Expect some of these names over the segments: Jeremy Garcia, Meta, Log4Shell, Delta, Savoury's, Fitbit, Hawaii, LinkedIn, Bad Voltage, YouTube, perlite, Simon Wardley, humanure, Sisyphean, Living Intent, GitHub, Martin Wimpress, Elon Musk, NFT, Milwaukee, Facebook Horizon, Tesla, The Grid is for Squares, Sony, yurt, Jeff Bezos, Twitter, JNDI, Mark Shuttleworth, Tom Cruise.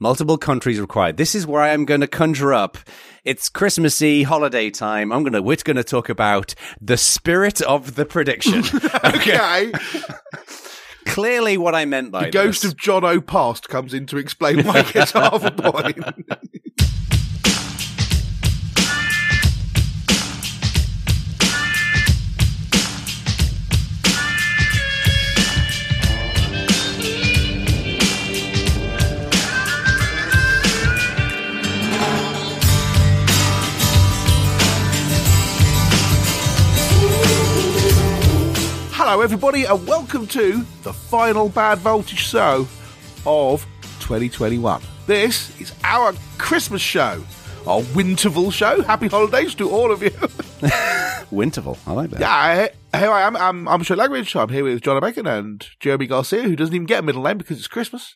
multiple countries required. This is where I am going to conjure up. It's Christmassy holiday time. We're going to talk about the spirit of the prediction. Okay. Clearly, what I meant by the ghost of John O'Past comes in to explain why it gets half a point. Hello everybody and welcome to the final Bad Voltage show of 2021. This is our Christmas show, our Winterval show. Happy holidays to all of you. Winterval, I like that. Yeah, here I am. I'm Stuart Langridge. I'm here with Jono Bacon and Jeremy Garcia, who doesn't even get a middle name because it's Christmas.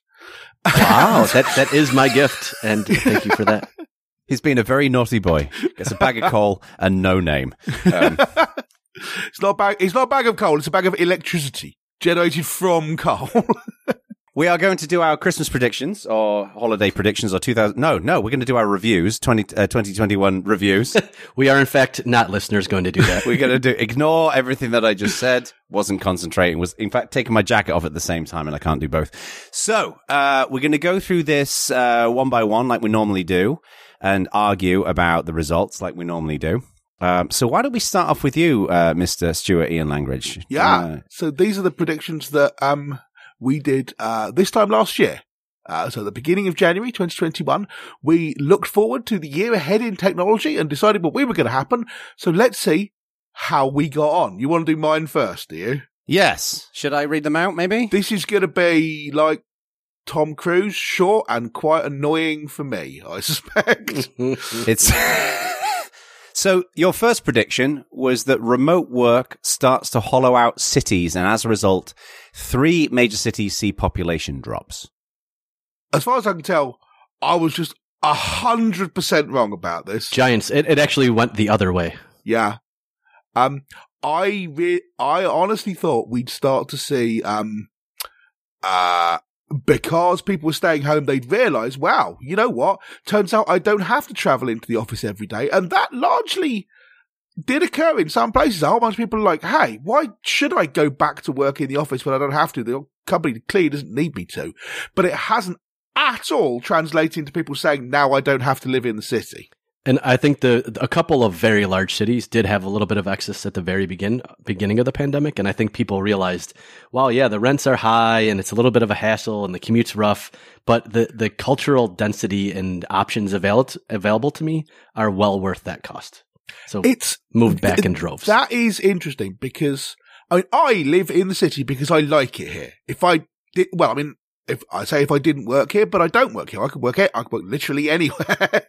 Wow, that is my gift, and thank you for that. He's been a very naughty boy. Gets a bag of coal and no name. It's not a bag of coal, it's a bag of electricity generated from coal. We are going to do our Christmas predictions or holiday predictions or we're going to do our reviews, 2021 reviews. We are in fact not listeners going to do that. We're going to ignore everything that I just said. Wasn't concentrating, was in fact taking my jacket off at the same time, and I can't do both. So, we're going to go through this one by one like we normally do and argue about the results like we normally do. So why don't we start off with you, Mr. Stuart Ian Langridge? Yeah. So these are the predictions that we did this time last year. So the beginning of January 2021, we looked forward to the year ahead in technology and decided what we were going to happen. So let's see how we got on. You want to do mine first, do you? Yes. Should I read them out, maybe? This is going to be like Tom Cruise, short and quite annoying for me, I suspect. It's... So your first prediction was that remote work starts to hollow out cities, and as a result, 3 major cities see population drops. As far as I can tell, I was just 100% wrong about this. Giants. It actually went the other way. Yeah. I honestly thought we'd start to see because people were staying home, they'd realise, wow, you know what? Turns out I don't have to travel into the office every day. And that largely did occur in some places. A whole bunch of people are like, hey, why should I go back to work in the office when I don't have to? The company clearly doesn't need me to. But it hasn't at all translated into people saying, now I don't have to live in the city. And I think a couple of very large cities did have a little bit of excess at the very beginning of the pandemic. And I think people realized, wow, yeah, the rents are high and it's a little bit of a hassle and the commute's rough, but the cultural density and options available to me are well worth that cost. So it's moved back in droves. That is interesting because I live in the city because I like it here. If I didn't work here, but I don't work here. I could work here. I could work literally anywhere.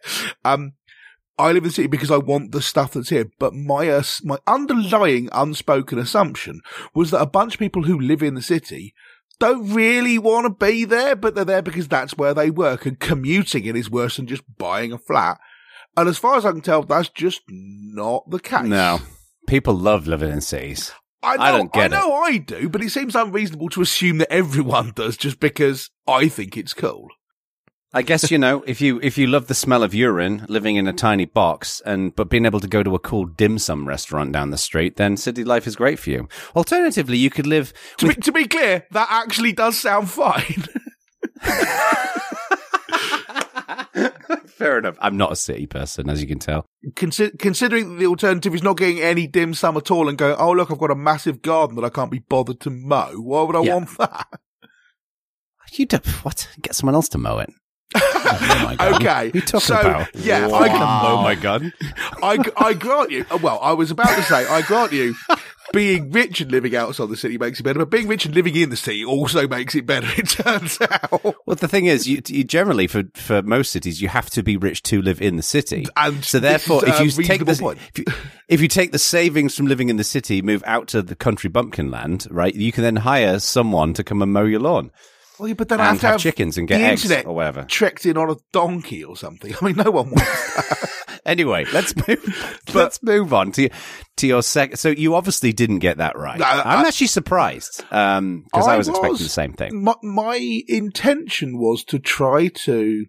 I live in the city because I want the stuff that's here, but my underlying unspoken assumption was that a bunch of people who live in the city don't really want to be there, but they're there because that's where they work, and commuting it is worse than just buying a flat. And as far as I can tell, that's just not the case. No. People love living in cities. I do, but it seems unreasonable to assume that everyone does just because I think it's cool. I guess, if you love the smell of urine, living in a tiny box, but being able to go to a cool dim sum restaurant down the street, then city life is great for you. Alternatively, you could live... To be clear, that actually does sound fine. Fair enough. I'm not a city person, as you can tell. Considering that the alternative is not getting any dim sum at all and going, oh, look, I've got a massive garden that I can't be bothered to mow, why would I want that? You don't... What? Get someone else to mow it. Oh okay, you talking about? Yeah, wow. I can mow my gun. I grant you. Well, I was about to say, I grant you, being rich and living outside the city makes it better, but being rich and living in the city also makes it better. It turns out. Well, the thing is, you generally for most cities, you have to be rich to live in the city, and so therefore, if you take the savings from living in the city, move out to the country bumpkin land, right? You can then hire someone to come and mow your lawn. Well, but then I have to have chickens and get the eggs internet or whatever. Tricked in on a donkey or something. I mean, no one wants that. Anyway, let's move on to your second. So you obviously didn't get that right. I'm actually surprised because I was expecting the same thing. My intention was to try to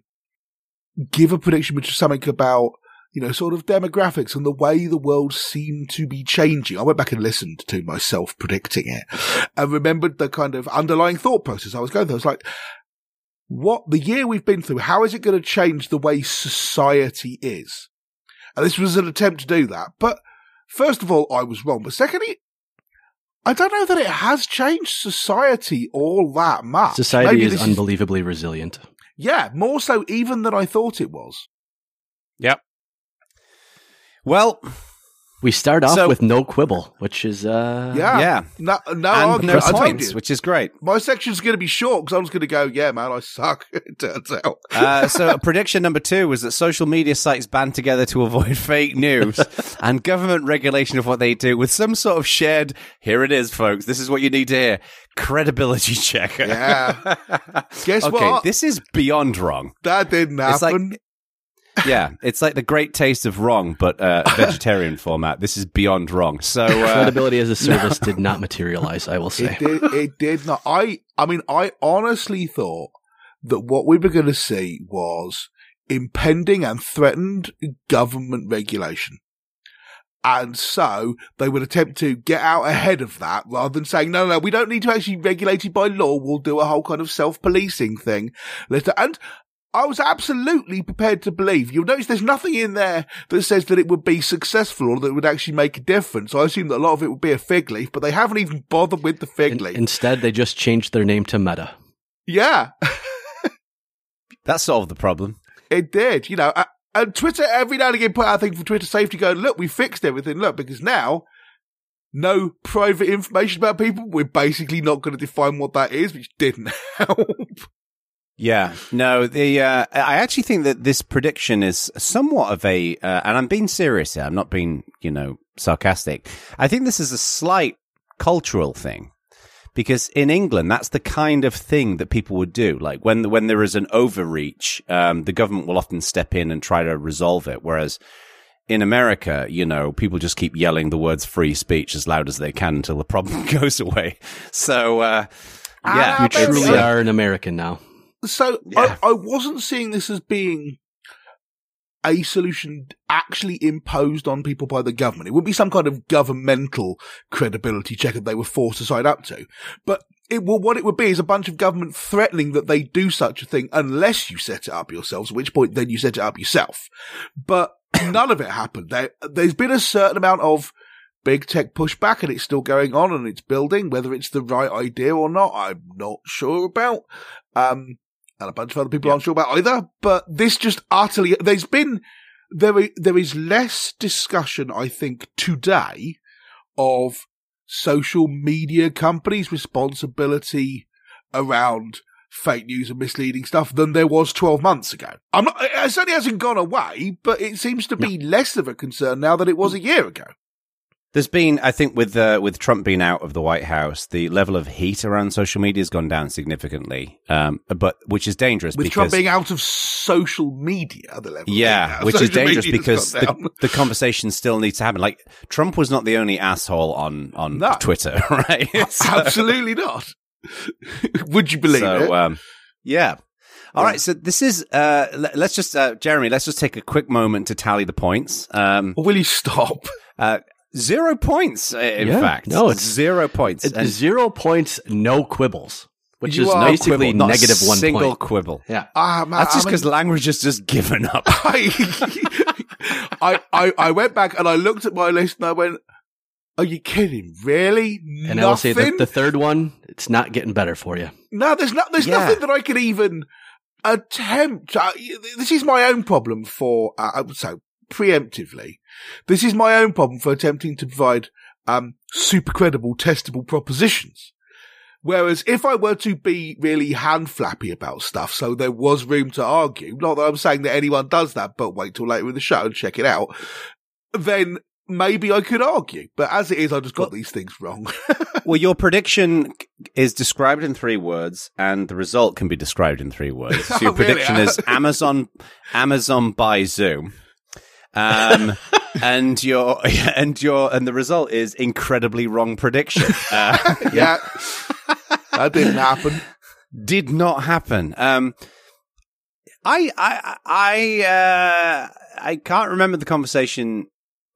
give a prediction which was something about, you know, sort of demographics and the way the world seemed to be changing. I went back and listened to myself predicting it and remembered the kind of underlying thought process I was going through. I was like, what the year we've been through, how is it going to change the way society is? And this was an attempt to do that. But first of all, I was wrong. But secondly, I don't know that it has changed society all that much. Society is unbelievably resilient. Yeah, more so even than I thought it was. Yep. Well, we start off with no quibble, which is no argument, no points, which is great. My section's going to be short because I'm just going to go, yeah, man, I suck. It turns out. So prediction number 2 was that social media sites band together to avoid fake news and government regulation of what they do with some sort of shared. Here it is, folks. This is what you need to hear. Credibility checker. Yeah. Guess what? Okay, this is beyond wrong. That didn't happen. Yeah, it's like the great taste of wrong, but vegetarian format. This is beyond wrong. So credibility as a service did not materialize, I will say. It did not. I mean, I honestly thought that what we were going to see was impending and threatened government regulation. And so they would attempt to get out ahead of that rather than saying, no, we don't need to actually regulate it by law. We'll do a whole kind of self-policing thing. And I was absolutely prepared to believe. You'll notice there's nothing in there that says that it would be successful or that it would actually make a difference. I assume that a lot of it would be a fig leaf, but they haven't even bothered with the fig leaf. Instead, they just changed their name to Meta. Yeah. That solved the problem. It did. You know, and Twitter every now and again put out a thing for Twitter safety going, look, we fixed everything. Look, because now no private information about people. We're basically not going to define what that is, which didn't help. Yeah, no, I actually think that this prediction is somewhat of and I'm being serious here, I'm not being, sarcastic. I think this is a slight cultural thing, because in England, that's the kind of thing that people would do. Like when there is an overreach, the government will often step in and try to resolve it, whereas in America, people just keep yelling the words free speech as loud as they can until the problem goes away. So, you truly are an American now. So yeah. I wasn't seeing this as being a solution actually imposed on people by the government. It wouldn't be some kind of governmental credibility check that they were forced to sign up to. But what it would be is a bunch of government threatening that they do such a thing unless you set it up yourselves, at which point then you set it up yourself. But none of it happened. There's been a certain amount of big tech pushback, and it's still going on and it's building. Whether it's the right idea or not, I'm not sure about. And a bunch of other people aren't sure about either, but this just utterly, there is less discussion, I think, today of social media companies' responsibility around fake news and misleading stuff than there was 12 months ago. It certainly hasn't gone away, but it seems to be less of a concern now than it was a year ago. There's been, I think, with Trump being out of the White House, the level of heat around social media has gone down significantly, but which is dangerous. With Trump being out of social media, the level. Yeah, which is dangerous because the conversation still needs to happen. Like, Trump was not the only asshole on Twitter, right? Absolutely not. Would you believe it? Yeah. All right, so this is Jeremy, let's just take a quick moment to tally the points. Or will you stop? 0 points, in fact. No, it's 0 points. It's 0 points, no quibbles, which is basically quibble, negative one single point. Quibble. Yeah. That's just because Langridge has just given up. I went back and I looked at my list and I went, are you kidding? Really? Nothing? And I will say that the third one, it's not getting better for you. No, there's nothing that I can even attempt. This is my own problem for, preemptively, this is my own problem for attempting to provide super credible, testable propositions. Whereas if I were to be really hand flappy about stuff, so there was room to argue, not that I'm saying that anyone does that, but wait till later in the show and check it out, then maybe I could argue. But as it is, I just got these things wrong. Well, your prediction is described in 3 words, and the result can be described in 3 words. So your prediction is Amazon buys Zoom. And the result is incredibly wrong prediction. Yeah. That didn't happen. Did not happen. I can't remember the conversation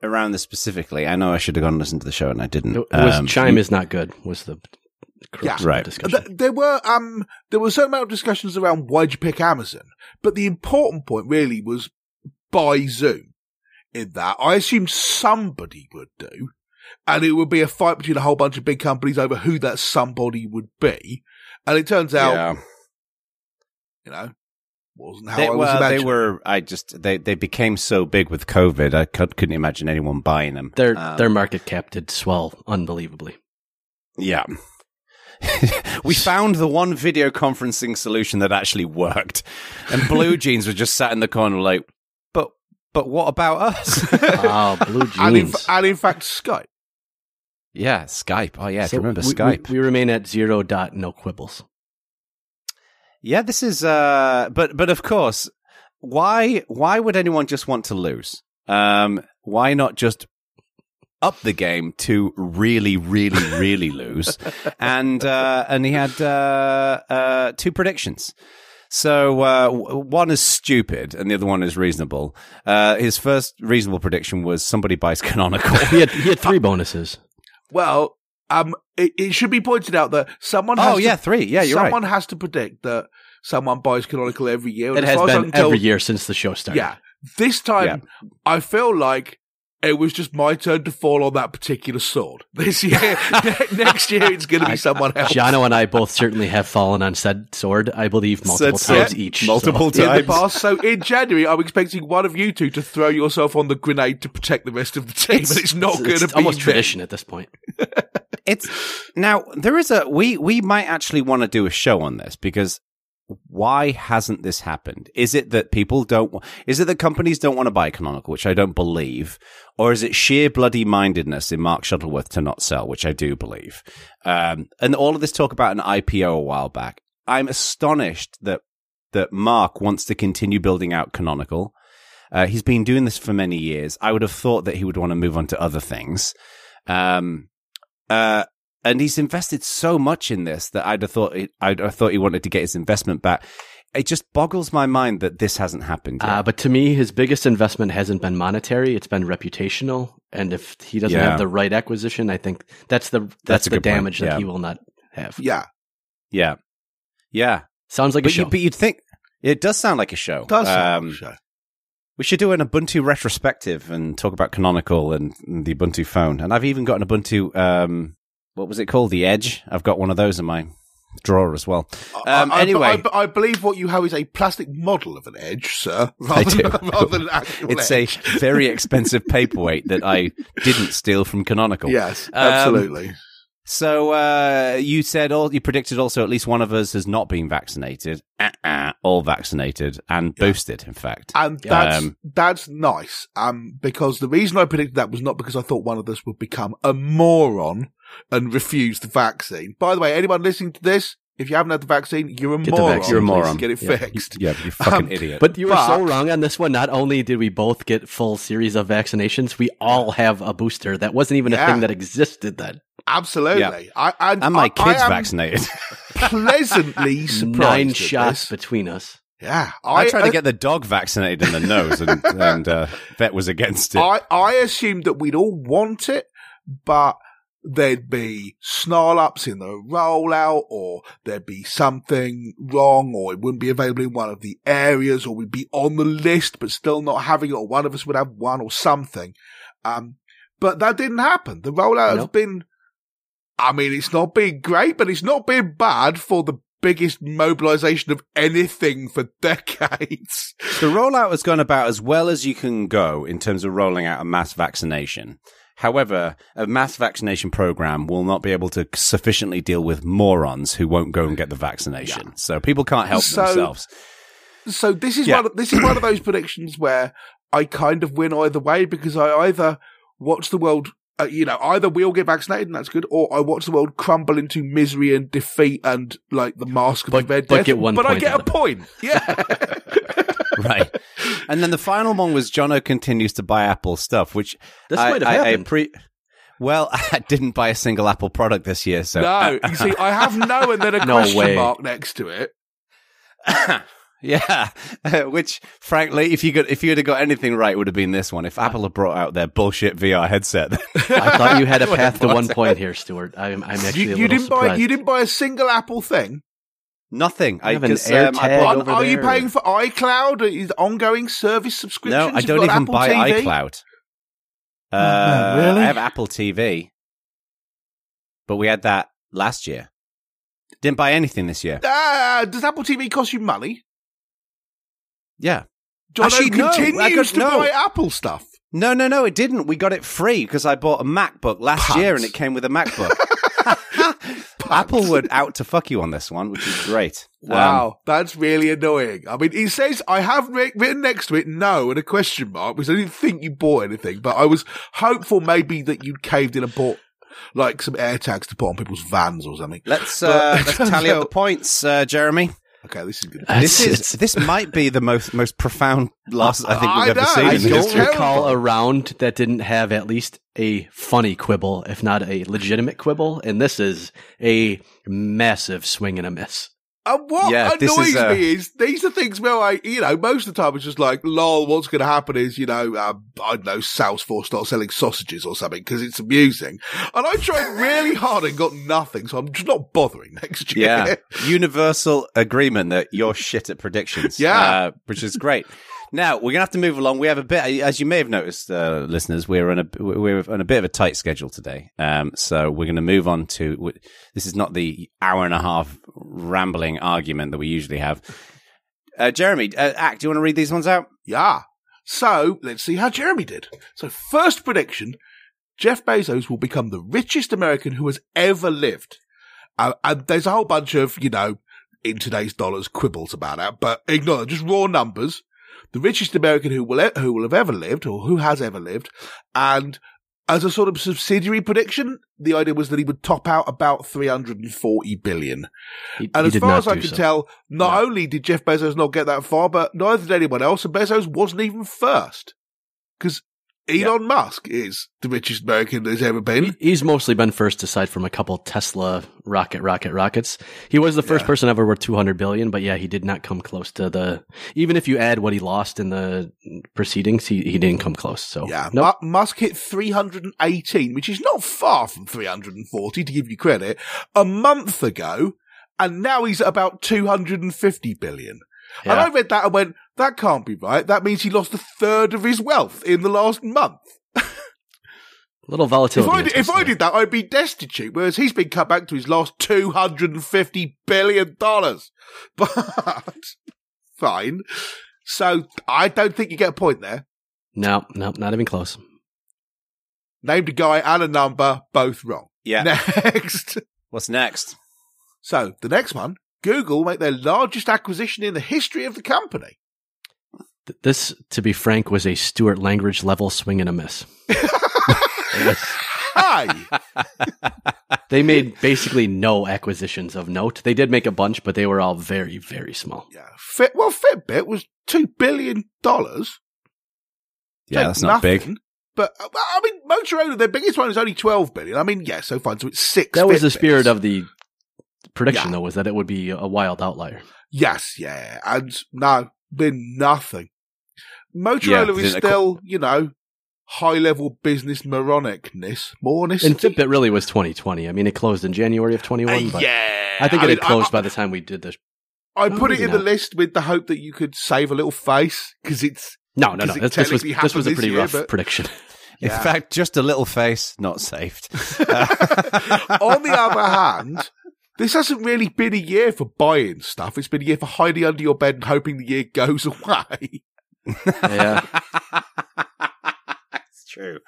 around this specifically. I know I should have gone and listened to the show and I didn't. Chime is not good was the correct discussion. There were a certain amount of discussions around why'd you pick Amazon, but the important point really was buy Zoom. In that, I assumed somebody would do, and it would be a fight between a whole bunch of big companies over who that somebody would be. And it turns out, wasn't how I was imagining. They became so big with COVID. I couldn't imagine anyone buying them. Their market cap did swell unbelievably. Yeah. We found the one video conferencing solution that actually worked, and Blue Jeans was just sat in the corner like, but what about us? Blue Jeans. And in fact, Skype. Yeah, Skype. Oh, yeah. So remember Skype. We remain at 0. No quibbles. Yeah, this is... But of course, why would anyone just want to lose? Why not just up the game to really, really, really lose? And he had 2 predictions. So one is stupid, and the other one is reasonable. His first reasonable prediction was somebody buys Canonical. He had 3 bonuses. Well, it should be pointed out that someone has to, 3. Yeah, you're right. Someone has to predict that someone buys Canonical every year. It has been every year since the show started. Yeah. This time, I feel like it was just my turn to fall on that particular sword. This year, next year, it's going to be someone else. Jono and I both certainly have fallen on said sword, I believe, multiple times each. Multiple times. In the past. So in January, I'm expecting one of you two to throw yourself on the grenade to protect the rest of the team, but it's not going to be almost tradition at this point. Now, there is we might actually want to do a show on this, because why hasn't this happened? Is it that people don't want, is it that companies don't want to buy Canonical, which I don't believe, or is it sheer bloody mindedness in Mark Shuttleworth to not sell, which I do believe? And all of this talk about an IPO a while back, I'm astonished that Mark wants to continue building out Canonical. He's been doing this for many years. I would have thought that he would want to move on to other things. And he's invested so much in this that I'd have thought he wanted to get his investment back. It just boggles my mind that this hasn't happened yet. But to me, his biggest investment hasn't been monetary; it's been reputational. And if he doesn't have the right acquisition, I think that's the damage that he will not have. Yeah. Sounds like a show. But you'd think it does sound like a show. It does sound like a show. We should do an Ubuntu retrospective and talk about Canonical and the Ubuntu phone. And I've even got an Ubuntu. What was it called? The Edge. I've got one of those in my drawer as well. Anyway, I believe what you have is a plastic model of an Edge, sir. Rather than an actual Edge. It's a very expensive paperweight that I didn't steal from Canonical. Yes, absolutely. So you said you predicted also at least one of us has not been vaccinated. All vaccinated and boosted, in fact. And that's nice. Because the reason I predicted that was not because I thought one of us would become a moron and refuse the vaccine. By the way, anyone listening to this, if you haven't had the vaccine, you're a moron. Get it fixed. You fucking idiot. But you were so wrong on this one. Not only did we both get full series of vaccinations, we all have a booster. That wasn't even a thing that existed then. Absolutely. Yeah. And my kid's vaccinated. Pleasantly surprised. 9 shots between us. Yeah. I tried to get the dog vaccinated in the nose, and Vet was against it. I assumed that we'd all want it, but there'd be snarl-ups in the rollout, or there'd be something wrong, or it wouldn't be available in one of the areas, or we'd be on the list but still not having it, or one of us would have one or something. But that didn't happen. The rollout has been... I mean, it's not been great, but it's not been bad for the biggest mobilization of anything for decades. The rollout has gone about as well as you can go in terms of rolling out a mass vaccination. However, a mass vaccination program will not be able to sufficiently deal with morons who won't go and get the vaccination. Yeah. So people can't help themselves. So this is one of those predictions where I kind of win either way, because I either watch the world, either we all get vaccinated and that's good, or I watch the world crumble into misery and defeat and like the mask of their death. But I get a point. Yeah. Right. And then the final one was Jono continues to buy Apple stuff, which this might have happened. Well, I didn't buy a single Apple product this year, so... No, you see, I have no and then a question mark next to it. Yeah, which, frankly, if you had got anything right, it would have been this one. If Apple had brought out their bullshit VR headset... I thought you had a path to one point here, Stuart. I'm actually a little surprised. You didn't buy a single Apple thing? Nothing. I have an AirTag over there. Are you paying for iCloud? Is ongoing service subscriptions? No, I don't even buy iCloud. Really? I have Apple TV, but we had that last year. Didn't buy anything this year. Does Apple TV cost you money? Yeah. Jono continues to buy Apple stuff. No, it didn't. We got it free because I bought a MacBook last year and it came with a MacBook. Apple would out to fuck you on this one, which is great. Wow, that's really annoying. I mean, he says, I have written next to it, no, and a question mark, because I didn't think you bought anything, but I was hopeful maybe that you caved in and bought, like, some AirTags to put on people's vans or something. Let's tally up the points, Jeremy. Okay, this is good. This might be the most profound loss I think we've ever seen. I don't recall a round that didn't have at least a funny quibble, if not a legitimate quibble, and this is a massive swing and a miss. And what annoys me is these are things where I, most of the time it's just like, lol, what's going to happen is, I don't know, Salesforce starts selling sausages or something because it's amusing. And I tried really hard and got nothing, so I'm just not bothering next year. Yeah, universal agreement that you're shit at predictions, which is great. Now, we're going to have to move along. We have a bit, as you may have noticed, listeners, we're on a bit of a tight schedule today. So we're going to move on to, this is not the hour and a half rambling argument that we usually have. Jeremy, do you want to read these ones out? Yeah. So let's see how Jeremy did. So first prediction, Jeff Bezos will become the richest American who has ever lived. And there's a whole bunch of, in today's dollars, quibbles about that, but ignore them, just raw numbers. The richest American who will have ever lived, or who has ever lived, and as a sort of subsidiary prediction, the idea was that he would top out about $340 billion. As far as I can tell, not only did Jeff Bezos not get that far, but neither did anyone else, and Bezos wasn't even first. Because Elon Musk is the richest American there's ever been. He's mostly been first, aside from a couple Tesla rockets. He was the first person ever worth $200 billion, but he did not come close to the... Even if you add what he lost in the proceedings, he didn't come close. So nope. Musk hit 318, which is not far from 340, to give you credit, a month ago, and now he's at about $250 billion. Yeah. And I read that and went, that can't be right. That means he lost a third of his wealth in the last month. Little volatility. If I did that, I'd be destitute, whereas he's been cut back to his last $250 billion. But fine. So I don't think you get a point there. No, not even close. Named a guy and a number, both wrong. Yeah. Next. What's next? So the next one. Google make their largest acquisition in the history of the company. This, to be frank, was a Stuart Langridge level swing and a miss. Hi! They made basically no acquisitions of note. They did make a bunch, but they were all very, very small. Yeah. Fitbit was $2 billion. Yeah, that's not big. But, I mean, Motorola, their biggest one is only $12 billion. I mean, yeah, so fine. So it's six. That was the spirit of the prediction, though, was that it would be a wild outlier. Yes, yeah. And no, been nothing. Motorola is still, high-level business moronicness. And Fitbit really was 2020. I mean, it closed in January of 21. But yeah. I think had closed by the time we did this. I put it in the list with the hope that you could save a little face, because it's... No. This was a pretty rough prediction. Yeah. In fact, just a little face, not saved. On the other hand... This hasn't really been a year for buying stuff. It's been a year for hiding under your bed and hoping the year goes away. Yeah. That's true.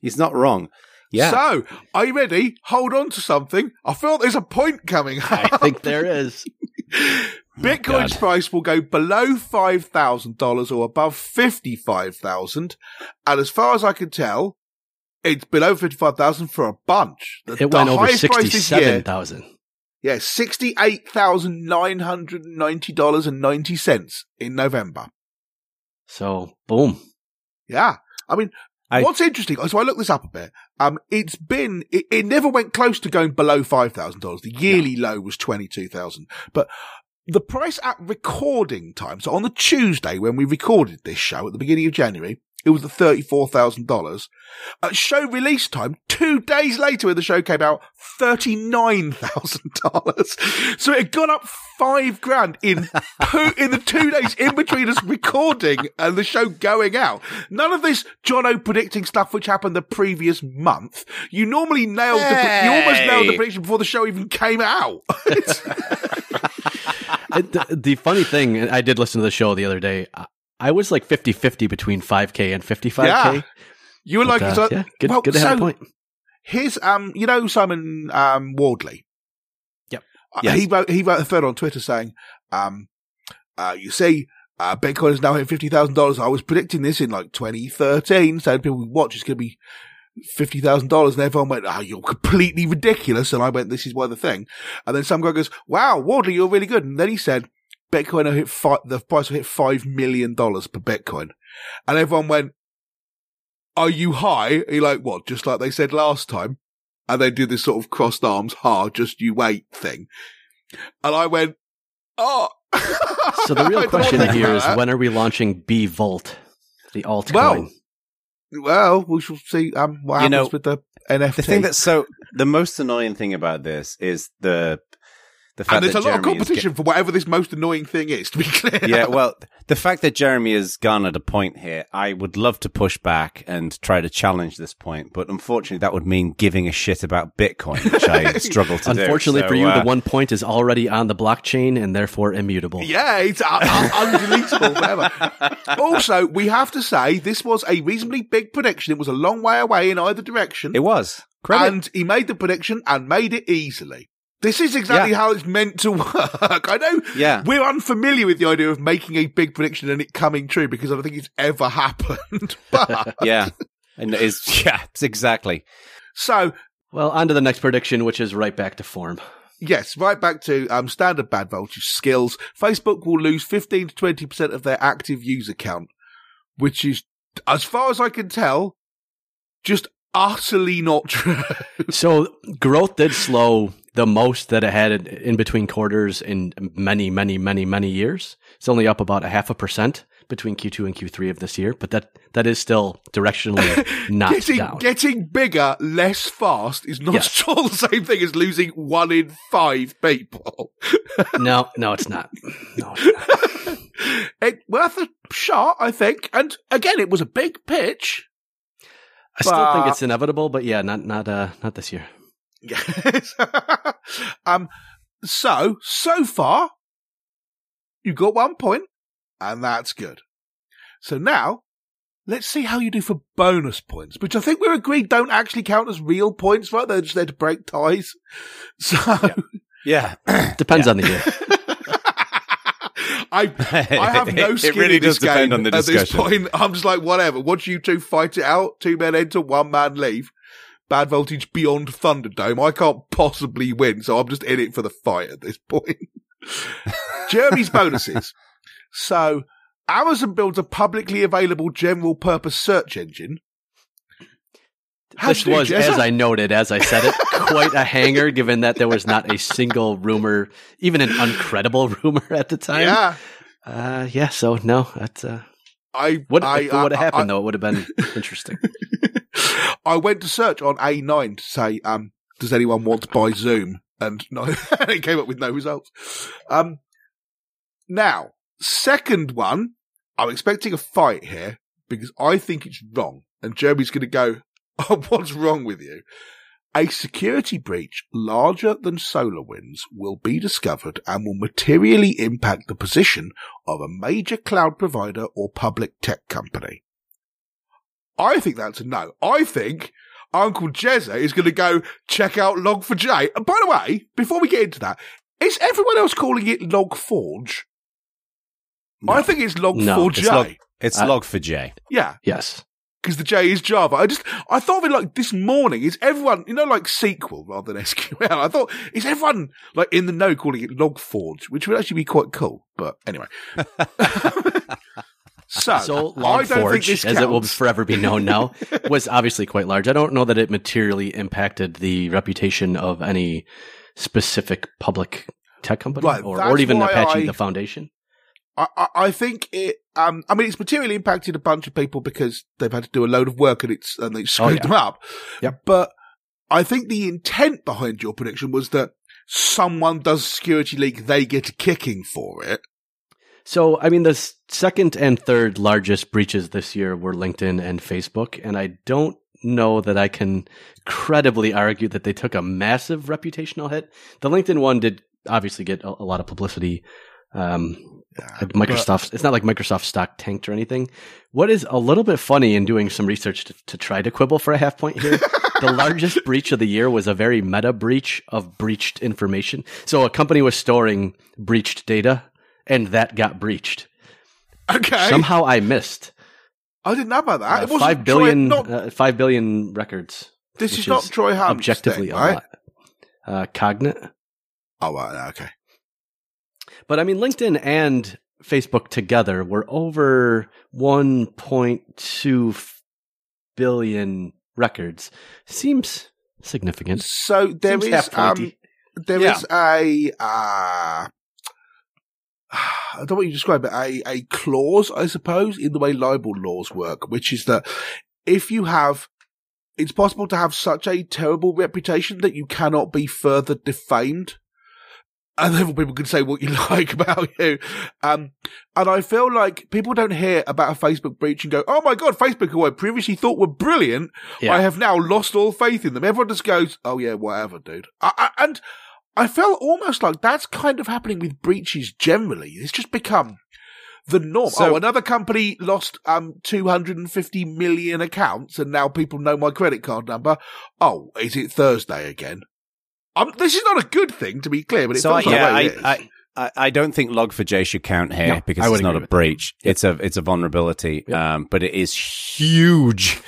He's not wrong. Yeah. So, are you ready? Hold on to something. I feel there's a point coming up. I think there is. Bitcoin's price will go below $5,000 or above $55,000. And as far as I can tell, It's been over 55,000 for a bunch. It went over 67,000. Yeah, $68,990.90 in November. So, boom. Yeah. I mean, what's interesting, so I looked this up a bit. It's been, it never went close to going below $5,000. The yearly low was $22,000. But the price at recording time, so on the Tuesday when we recorded this show at the beginning of January, it was the $34,000. At show release time, 2 days later when the show came out, $39,000. So it had gone up $5,000 in the 2 days in between us recording and the show going out. None of this Jono predicting stuff which happened the previous month. You normally nailed you almost nailed the prediction before the show even came out. The funny thing, I did listen to the show the other day. I was like 50-50 between 5K and 55K. Yeah. You were like, good to have a point. Here's, you know, Simon Wardley. Yep. Yes. He wrote a thread on Twitter saying, you see, Bitcoin is now at $50,000. I was predicting this in like 2013. So people would watch, it's going to be $50,000. And everyone went, oh, you're completely ridiculous. And I went, this is why the thing. And then some guy goes, wow, Wardley, you're really good. And then he said, Bitcoin will hit the price will hit $5 million per Bitcoin. And everyone went, are you high? You're like, what? Just like they said last time. And they did this sort of crossed arms, just you wait thing. And I went, oh. So the real question here is, when are we launching B-Volt, the altcoin? Well, we shall see what happens with the NFT. The thing that's the most annoying thing about this is there's a lot of competition for whatever this most annoying thing is, to be clear. Yeah, well, the fact that Jeremy has garnered a point here, I would love to push back and try to challenge this point, but unfortunately that would mean giving a shit about Bitcoin, which I struggle to do. Unfortunately for you, the one point is already on the blockchain and therefore immutable. Yeah, it's undeletable, whatever. Also, we have to say, this was a reasonably big prediction. It was a long way away in either direction. It was. Credit. And he made the prediction and made it easily. This is exactly how it's meant to work. I know we're unfamiliar with the idea of making a big prediction and it coming true because I don't think it's ever happened. But and it's exactly. So, well, on to the next prediction, which is right back to form. Yes, right back to standard bad voltage skills. Facebook will lose 15 to 20% of their active user count, which is, as far as I can tell, just utterly not true. So growth did slow the most that it had in between quarters in many years. It's only up about 0.5% between Q2 and Q3 of this year, but that is still directionally not down. Getting bigger less fast is not at all the same thing as losing 1 in 5 people. No, it's not. No, it's not. It's worth a shot, I think. And again, it was a big pitch. I still think it's inevitable, but yeah, not this year. Yes. So far, you got 1 point, and that's good. So now, let's see how you do for bonus points, which I think we're agreed don't actually count as real points, right? They're just there to break ties. So yeah. Depends on the year. I have no skin in this game at this point. I'm just like, whatever. Watch you two fight it out. 2 men enter, 1 man leave. Bad voltage beyond Thunderdome. I can't possibly win, so I'm just in it for the fight at this point. Jeremy's bonuses. So, Amazon builds a publicly available general purpose search engine. This was, as I noted, as I said it, quite a hanger, given that there was not a single rumor, even an uncredible rumor at the time. Yeah. So no, that's, if it would have happened though, it would have been interesting. I went to search on A9 to say, does anyone want to buy Zoom? And no, it came up with no results. Now, second one, I'm expecting a fight here because I think it's wrong. And Jeremy's going to go, oh, what's wrong with you? A security breach larger than SolarWinds will be discovered and will materially impact the position of a major cloud provider or public tech company. I think that's a no. I think Uncle Jezza is going to go check out Log4j. And by the way, before we get into that, is everyone else calling it Log4j? No. I think it's Log4j. It's Log4j. Yeah. Yes. because the J is Java. I thought of it like this morning. Is everyone, like SQL rather than SQL? I thought, is everyone like in the know calling it Log4Shell, which would actually be quite cool. But anyway. So Log4Shell, as it will forever be known now, was obviously quite large. I don't know that it materially impacted the reputation of any specific public tech company or even Apache, the foundation. I think it. I mean, it's materially impacted a bunch of people because they've had to do a load of work and they've screwed them up. Yep. But I think the intent behind your prediction was that someone does a security leak, they get a kicking for it. So, I mean, the second and third largest breaches this year were LinkedIn and Facebook, and I don't know that I can credibly argue that they took a massive reputational hit. The LinkedIn one did obviously get a lot of publicity. It's not like Microsoft stock tanked or anything. What is a little bit funny in doing some research to try to quibble for a half point here, the largest breach of the year was a very Meta breach of breached information. So a company was storing breached data, and that got breached. Okay. Somehow I missed. I didn't know about that. It wasn't 5 billion, 5 billion records. This is not Troy Harms' objectively thing, right? A lot. Cognate. Oh, right, okay. But I mean, LinkedIn and Facebook together were over 1.2 billion records. Seems significant. So there is a I don't know what you describe it, a clause, I suppose, in the way libel laws work, which is that if you have, it's possible to have such a terrible reputation that you cannot be further defamed. And then people can say what you like about you. And I feel like people don't hear about a Facebook breach and go, oh my God, Facebook, who I previously thought were brilliant, I have now lost all faith in them. Everyone just goes, oh yeah, whatever, dude. And I felt almost like that's kind of happening with breaches generally. It's just become the norm. So, another company lost 250 million accounts and now people know my credit card number. Oh, is it Thursday again? This is not a good thing, to be clear, but it's I don't think Log4j should count here because it's not a breach. It's a vulnerability, but it is huge.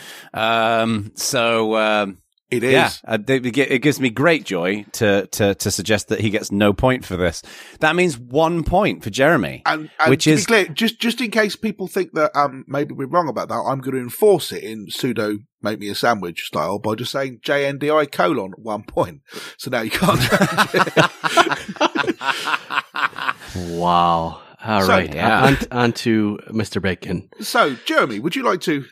It is. Yeah, it gives me great joy to suggest that he gets no point for this. That means 1 point for Jeremy, and which is clear, just in case people think that maybe we're wrong about that. I'm going to enforce it in pseudo make me a sandwich style by just saying JNDI : 1 point. So now you can't. Wow! On to Mr. Bacon. So Jeremy, would you like to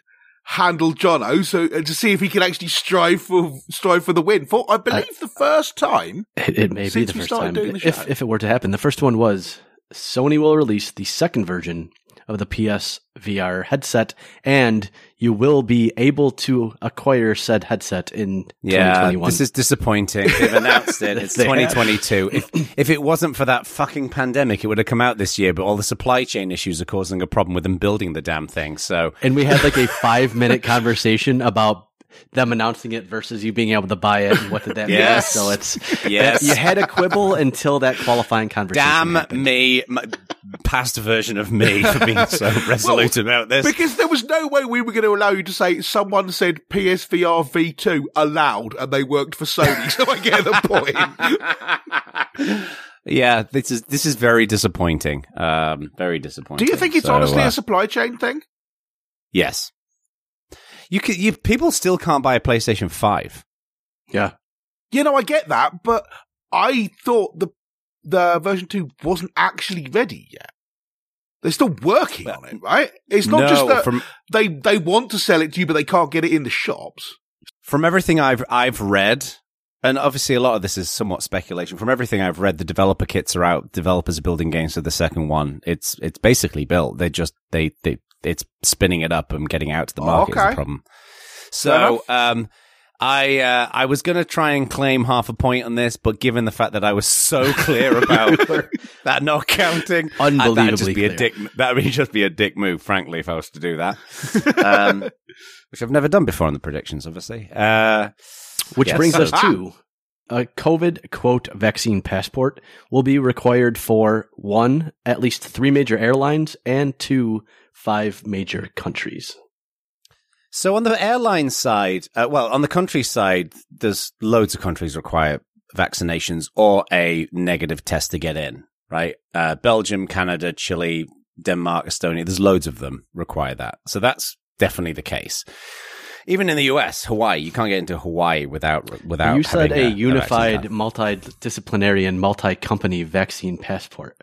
handle Jono to see if he can actually strive for the win? For I believe the first time it may be the first time. If it were to happen, the first one was Sony will release the second version of the PSVR headset, and you will be able to acquire said headset in 2021. This is disappointing. They've announced it. It's 2022. If it wasn't for that fucking pandemic, it would have come out this year, but all the supply chain issues are causing a problem with them building the damn thing. So, and we had like a 5-minute conversation about them announcing it versus you being able to buy it, and what did that mean? So it's you had a quibble until that qualifying conversation. Damn happened. Me, my past version of me for being so resolute about this, because there was no way we were going to allow you to say someone said PSVR V2 allowed, and they worked for Sony. So I get the point. Yeah, this is very disappointing. Very disappointing. Do you think it's honestly a supply chain thing? Yes. People still can't buy a PlayStation 5. Yeah. I get that, but I thought the version 2 wasn't actually ready yet. They're still working on it, right? It's not just that they want to sell it to you, but they can't get it in the shops. From everything I've read, and obviously a lot of this is somewhat speculation, from everything I've read, the developer kits are out. Developers are building games for the second one. It's basically built. They just it's spinning it up and getting out to the market is a problem. So, I was going to try and claim half a point on this, but given the fact that I was so clear about that not counting, that'd just be a dick move, frankly, if I was to do that, which I've never done before on the predictions, obviously. Which brings us to a COVID "vaccine passport" will be required for 1, at least 3 major airlines, and 2, 5 major countries. So on the airline side, well, on the country side, there's loads of countries require vaccinations or a negative test to get in, right? Belgium, Canada, Chile, Denmark, Estonia, there's loads of them require that. So that's definitely the case. Even in the US, Hawaii, you can't get into Hawaii without. You said a unified, multidisciplinary, and multi-company vaccine passport.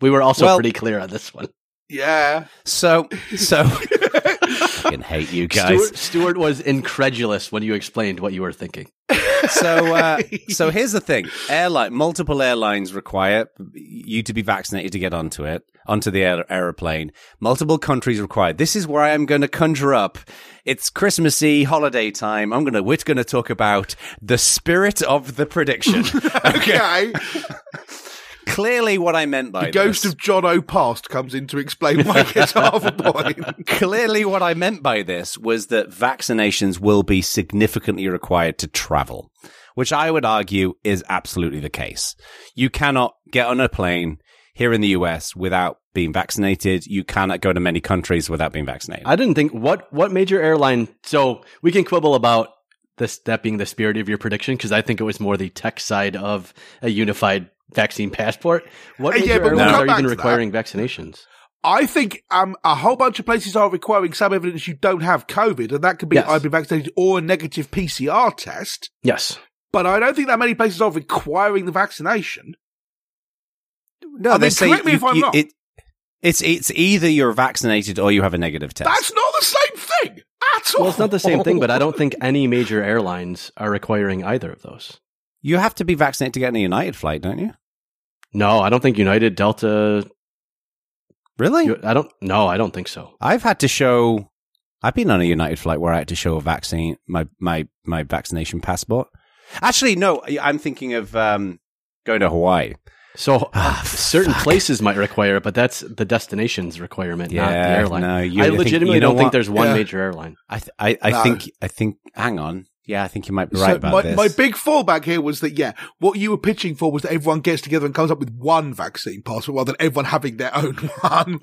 We were also pretty clear on this one. Yeah. So I fucking hate you guys. Stuart was incredulous when you explained what you were thinking. So here's the thing. Multiple airlines require you to be vaccinated to get onto the airplane. Multiple countries require. This is where I am going to conjure up. It's Christmassy holiday time. We're going to talk about the spirit of the prediction. Okay. Clearly what I meant by this. The ghost of Jono Past comes in to explain why it gets half a point. Clearly what I meant by this was that vaccinations will be significantly required to travel, which I would argue is absolutely the case. You cannot get on a plane here in the US without being vaccinated. You cannot go to many countries without being vaccinated. I didn't think what major airline. So we can quibble about this, that being the spirit of your prediction, because I think it was more the tech side of a unified vaccine passport. What airlines are even requiring vaccinations? I think a whole bunch of places are requiring some evidence you don't have COVID, and that could be either vaccinated or a negative PCR test. Yes. But I don't think that many places are requiring the vaccination. No, they say, correct me if I'm wrong. It's either you're vaccinated or you have a negative test. That's not the same thing at all. Well, it's not the same thing, but I don't think any major airlines are requiring either of those. You have to be vaccinated to get on a United flight, don't you? No, I don't think United, Delta. Really? I don't think so. I've been on a United flight where I had to show a vaccine, my vaccination passport. Actually, no, I'm thinking of going to Hawaii. So certain places might require it, but that's the destination's requirement, not the airline. No, I legitimately don't think there's one major airline. I think. Hang on. Yeah, I think you might be right about this. My big fallback here was that, what you were pitching for was that everyone gets together and comes up with one vaccine passport rather than everyone having their own one.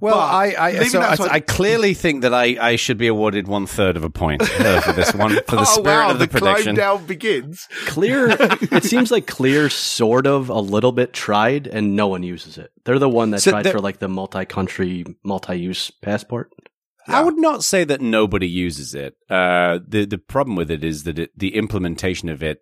Well, I clearly think that I should be awarded 1/3 of a point for this one, for the spirit of the prediction. The climb down begins. Clear, it seems like Clear sort of a little bit tried and no one uses it. They're the one that tried for like the multi-country, multi-use passport. I would not say that nobody uses it. The problem with it is that the implementation of it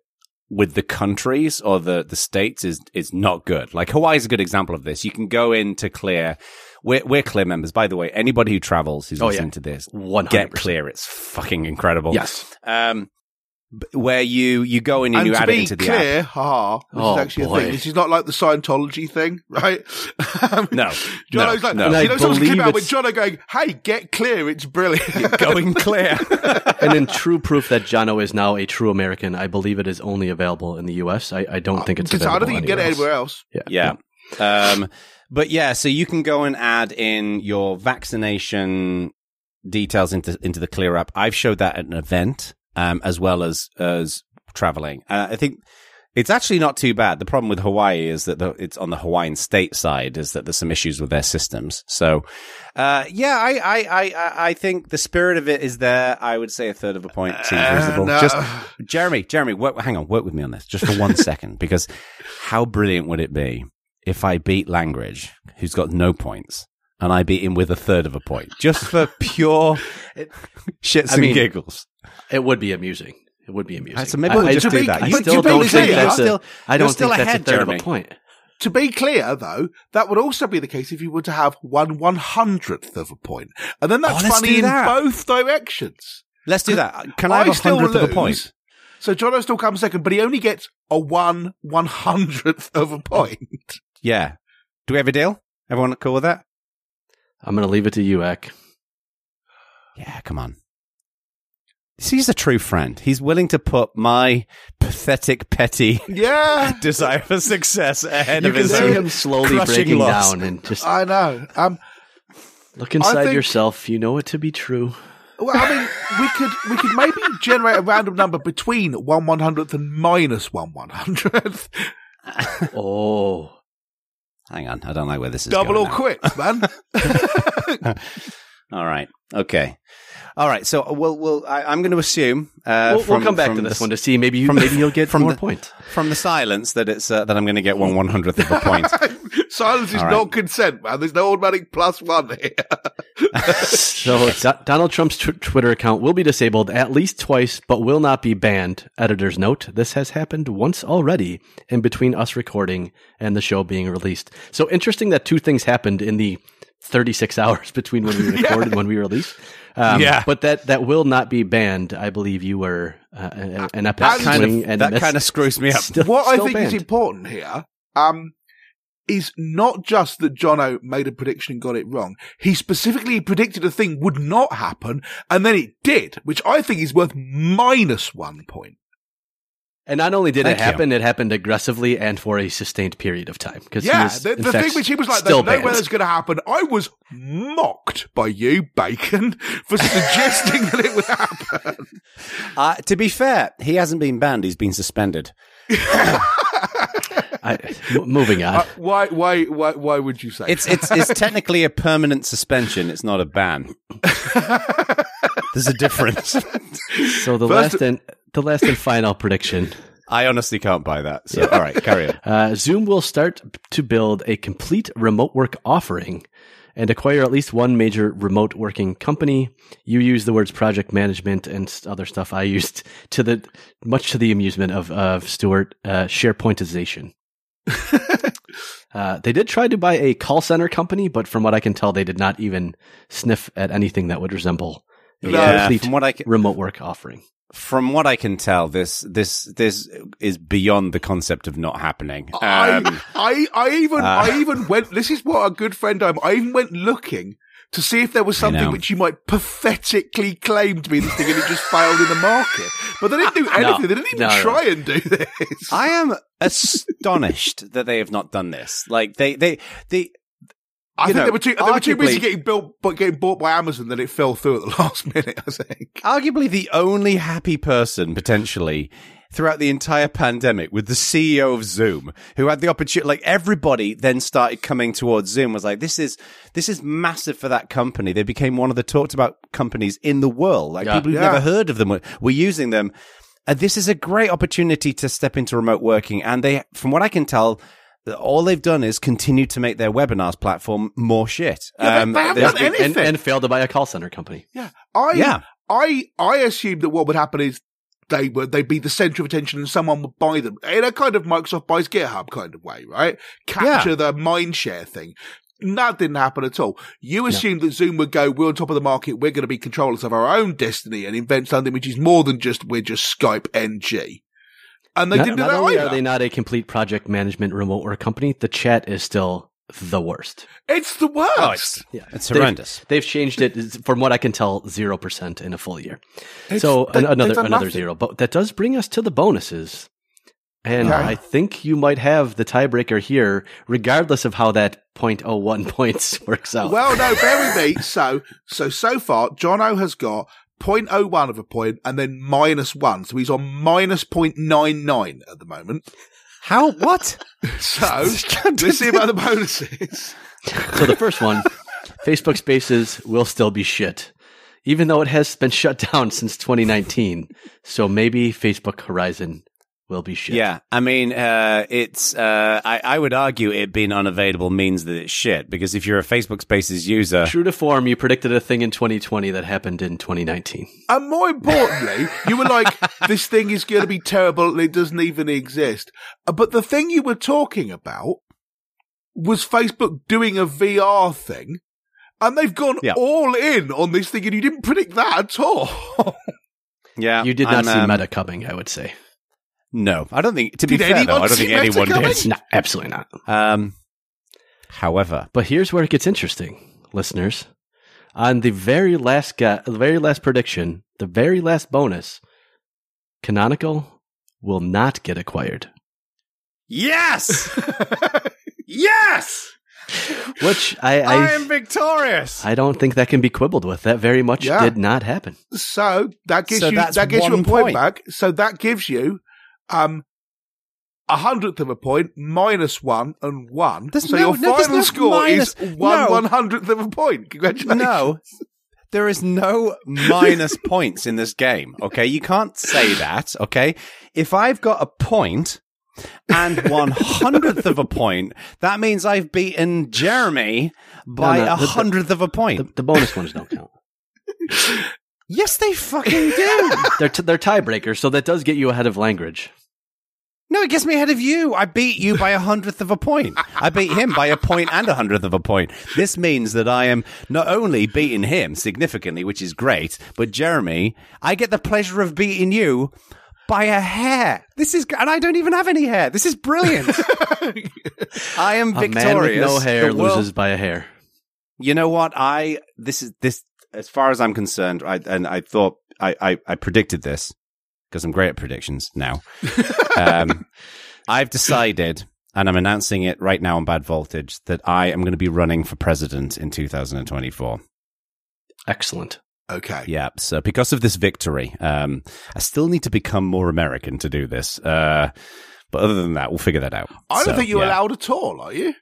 with the countries or the states is not good. Like Hawaii is a good example of this. You can go into Clear. We're Clear members, by the way. Anybody who travels who's listening to this, 100%. Get Clear. It's fucking incredible. Yes. Where you go in and you add it into the Clear app. This is actually a thing. This is not like the Scientology thing, right? No. Jono's like, no. Someone's clip out with Jono going, hey, get Clear, it's brilliant. You're going Clear. And in true proof that Jono is now a true American, I believe it is only available in the US. I don't think it's available. I don't think you can get it anywhere else. Yeah. But yeah, so you can go and add in your vaccination details into the Clear app. I've showed that at an event. As well as traveling. I think it's actually not too bad. The problem with Hawaii is that it's on the Hawaiian state side is that there's some issues with their systems. So, I think the spirit of it is there. I would say 1/3 of a point seems reasonable. No. Just Jeremy, work with me on this just for one second, because how brilliant would it be if I beat Langridge, who's got no points, and I beat him with 1/3 of a point, just for pure shits and giggles. It would be amusing. So maybe we'll just do that. I don't think that's a 1/3 of a point. To be clear, though, that would also be the case if you were to have 1/100th of a point. And then that's funny in both directions. Let's do that. Can I have 1/100th of a point? So Jono still comes second, but he only gets a 1/100th of a point. Yeah. Do we have a deal? Everyone cool with that? I'm going to leave it to you, Eck. Yeah, come on. See, he's a true friend. He's willing to put my pathetic, petty desire for success ahead of his own. You can see him slowly breaking down and just... I know. Look inside yourself. You know it to be true. Well, I mean, we could maybe generate a random number between 1/100th and minus 1/100th. Oh... Hang on, I don't know where this is going. Double or quits, man. All right, okay. All right, so I'm going to assume we'll come back to this one to see maybe you'll get more points from the silence that it's that I'm going to get 1/100th of a point. Silence is no consent, man. There's no automatic +1 here. So Donald Trump's Twitter account will be disabled at least twice, but will not be banned. Editor's note: this has happened once already in between us recording and the show being released. So interesting that two things happened in the 36 hours between when we record and when we release. But that will not be banned. I believe you were an epic swing. And that kind of screws me up. What I think is important here is not just that Jono made a prediction and got it wrong. He specifically predicted a thing would not happen, and then it did, which I think is worth -1 point. And not only did it happen, it happened aggressively and for a sustained period of time. The thing which he was like, there's no way that's going to happen. I was mocked by you, Bacon, for suggesting that it would happen. To be fair, he hasn't been banned. He's been suspended. Moving on. Why would you say it's technically a permanent suspension. It's not a ban. There's a difference. So the last and final prediction. I honestly can't buy that. So, all right, carry on. Zoom will start to build a complete remote work offering and acquire at least one major remote working company. You use the words project management and other stuff I used much to the amusement of Stuart, SharePointization. They did try to buy a call center company, but from what I can tell, they did not even sniff at anything that would resemble a complete remote work offering. From what I can tell, this is beyond the concept of not happening. I even went. This is what a good friend I'm. I even went looking to see if there was something which you might pathetically claim to be this thing, and it just failed in the market. But they didn't do anything. They didn't even try and do this. I am astonished that they have not done this. Like they. I think they were too busy getting bought by Amazon that it fell through at the last minute, I think. Arguably the only happy person, potentially, throughout the entire pandemic with the CEO of Zoom, who had the opportunity, like everybody then started coming towards Zoom, was like, this is massive for that company. They became one of the talked about companies in the world. Like people who've never heard of them were using them. And this is a great opportunity to step into remote working. And they, from what I can tell, all they've done is continue to make their webinars platform more shit. They haven't done anything. And failed to buy a call center company. Yeah. I assumed that what would happen is they'd be the center of attention and someone would buy them in a kind of Microsoft buys GitHub kind of way, right? Capture the mindshare thing. That didn't happen at all. You assumed that Zoom would go, we're on top of the market, we're going to be controllers of our own destiny and invent something which is more than just, we're just Skype NG. And they didn't do that either. Not only are they not a complete project management remote work company, the chat is still the worst. It's the worst. Oh, it's horrendous. They've changed it, from what I can tell, 0% in a full year. Another zero. But that does bring us to the bonuses. And I think you might have the tiebreaker here, regardless of how that 0.01 points works out. Well, no, bear with me. So far, Jono has got 0.01 of a point and then -1. So he's on -0.99 at the moment. How? What? So let's see about the bonuses. So the first one, Facebook Spaces will still be shit, even though it has been shut down since 2019. So maybe Facebook Horizon will be shit. Yeah, I mean, I would argue it being unavailable means that it's shit, because if you're a Facebook Spaces user... True to form, you predicted a thing in 2020 that happened in 2019. And more importantly, you were like, this thing is going to be terrible and it doesn't even exist. But the thing you were talking about was Facebook doing a VR thing, and they've gone all in on this thing, and you didn't predict that at all. Yeah, you did not see Meta coming, I would say. No, I don't think. To be fair, though, I don't think anyone did. No, absolutely not. However, but here's where it gets interesting, listeners. On the very last, prediction, the very last bonus, Canonical will not get acquired. Yes, yes. Which I am victorious. I don't think that can be quibbled with. That very much did not happen. So that gives you a point back. So that gives you 1/100th of a point, -1 and 1. Your final score is 1/100th of a point. Congratulations. No, There is no minus points in this game, okay? You can't say that, okay? If I've got a point and 100th of a point, that means I've beaten Jeremy by 100th of a point. The bonus ones don't count. Yes, they fucking do. They're tiebreakers, so that does get you ahead of Langridge. No, it gets me ahead of you. I beat you by 100th of a point. I beat him by a point and 100th of a point. This means that I am not only beating him significantly, which is great, but Jeremy, I get the pleasure of beating you by a hair. This is, and I don't even have any hair. This is brilliant. I am victorious. A man with no hair loses by a hair. You know what? This is as far as I'm concerned. I predicted this, because I'm great at predictions now. I've decided, and I'm announcing it right now on Bad Voltage, that I am going to be running for president in 2024. Excellent. Okay. Yeah. So because of this victory, I still need to become more American to do this. But other than that, we'll figure that out. I don't think you're allowed at all, are you?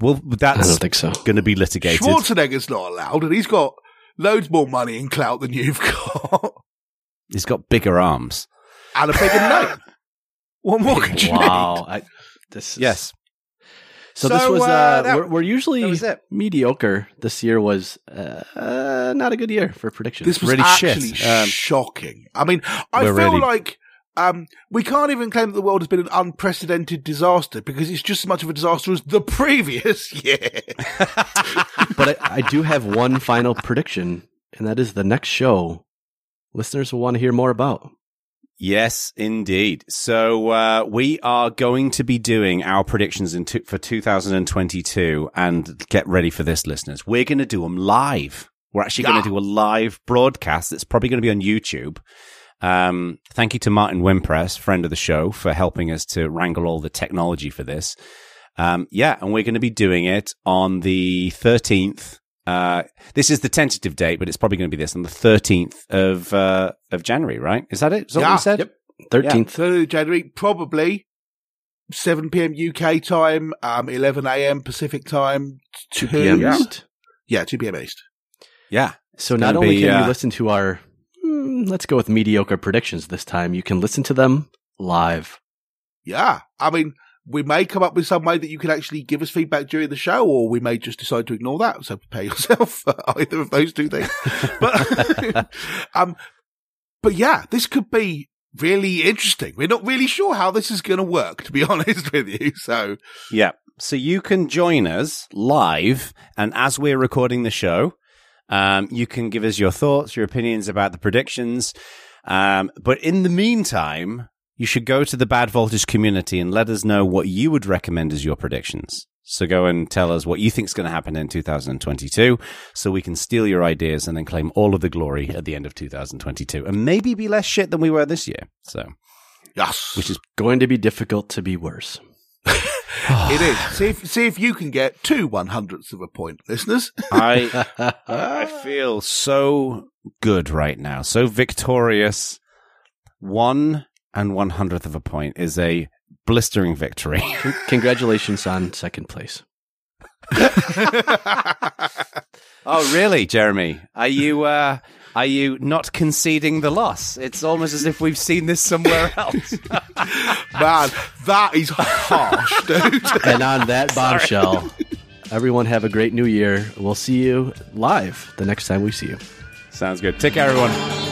Well, that's I don't think so. Going to be litigated. Schwarzenegger's not allowed, and he's got loads more money and clout than you've got. He's got bigger arms. And a bigger name. What more could you need? Yes. So this was, we're usually mediocre. This year was not a good year for predictions. This was really actually shocking. I mean, I feel like we can't even claim that the world has been an unprecedented disaster, because it's just as much of a disaster as the previous year. But I do have one final prediction, and that is the next show listeners will want to hear more about. Yes, indeed. So we are going to be doing our predictions for 2022, and get ready for this, listeners. We're going to do them live. We're actually going to do a live broadcast that's probably going to be on YouTube. Thank you to Martin Wimpress, friend of the show, for helping us to wrangle all the technology for this. And we're going to be doing it on the 13th. This is the tentative date, but it's probably going to be this on the 13th of January, right? Is that it? Is that what you said? Yep. 13th of January, probably 7 PM UK time, 11 AM Pacific time, 2 PM East. Yeah, 2 PM East. Yeah. So not only can you listen to our let's go with mediocre predictions this time, you can listen to them live. Yeah. I mean, we may come up with some way that you can actually give us feedback during the show, or we may just decide to ignore that. So prepare yourself for either of those two things. But yeah, this could be really interesting. We're not really sure how this is going to work, to be honest with you. So yeah, so you can join us live, and as we're recording the show, you can give us your thoughts, your opinions about the predictions. But in the meantime, you should go to the Bad Voltage community and let us know what you would recommend as your predictions. So go and tell us what you think is going to happen in 2022, so we can steal your ideas and then claim all of the glory at the end of 2022, and maybe be less shit than we were this year. So, yes, which is going to be difficult to be worse. It is. See if you can get 2 100ths of a point, listeners. I feel so good right now, so victorious. 1 100th of a point is a blistering victory. Congratulations on second place. Oh, really, Jeremy? Are you not conceding the loss? It's almost as if we've seen this somewhere else. Man, that is harsh, dude. And on that bombshell, everyone have a great new year. We'll see you live the next time we see you. Sounds good. Take care, everyone.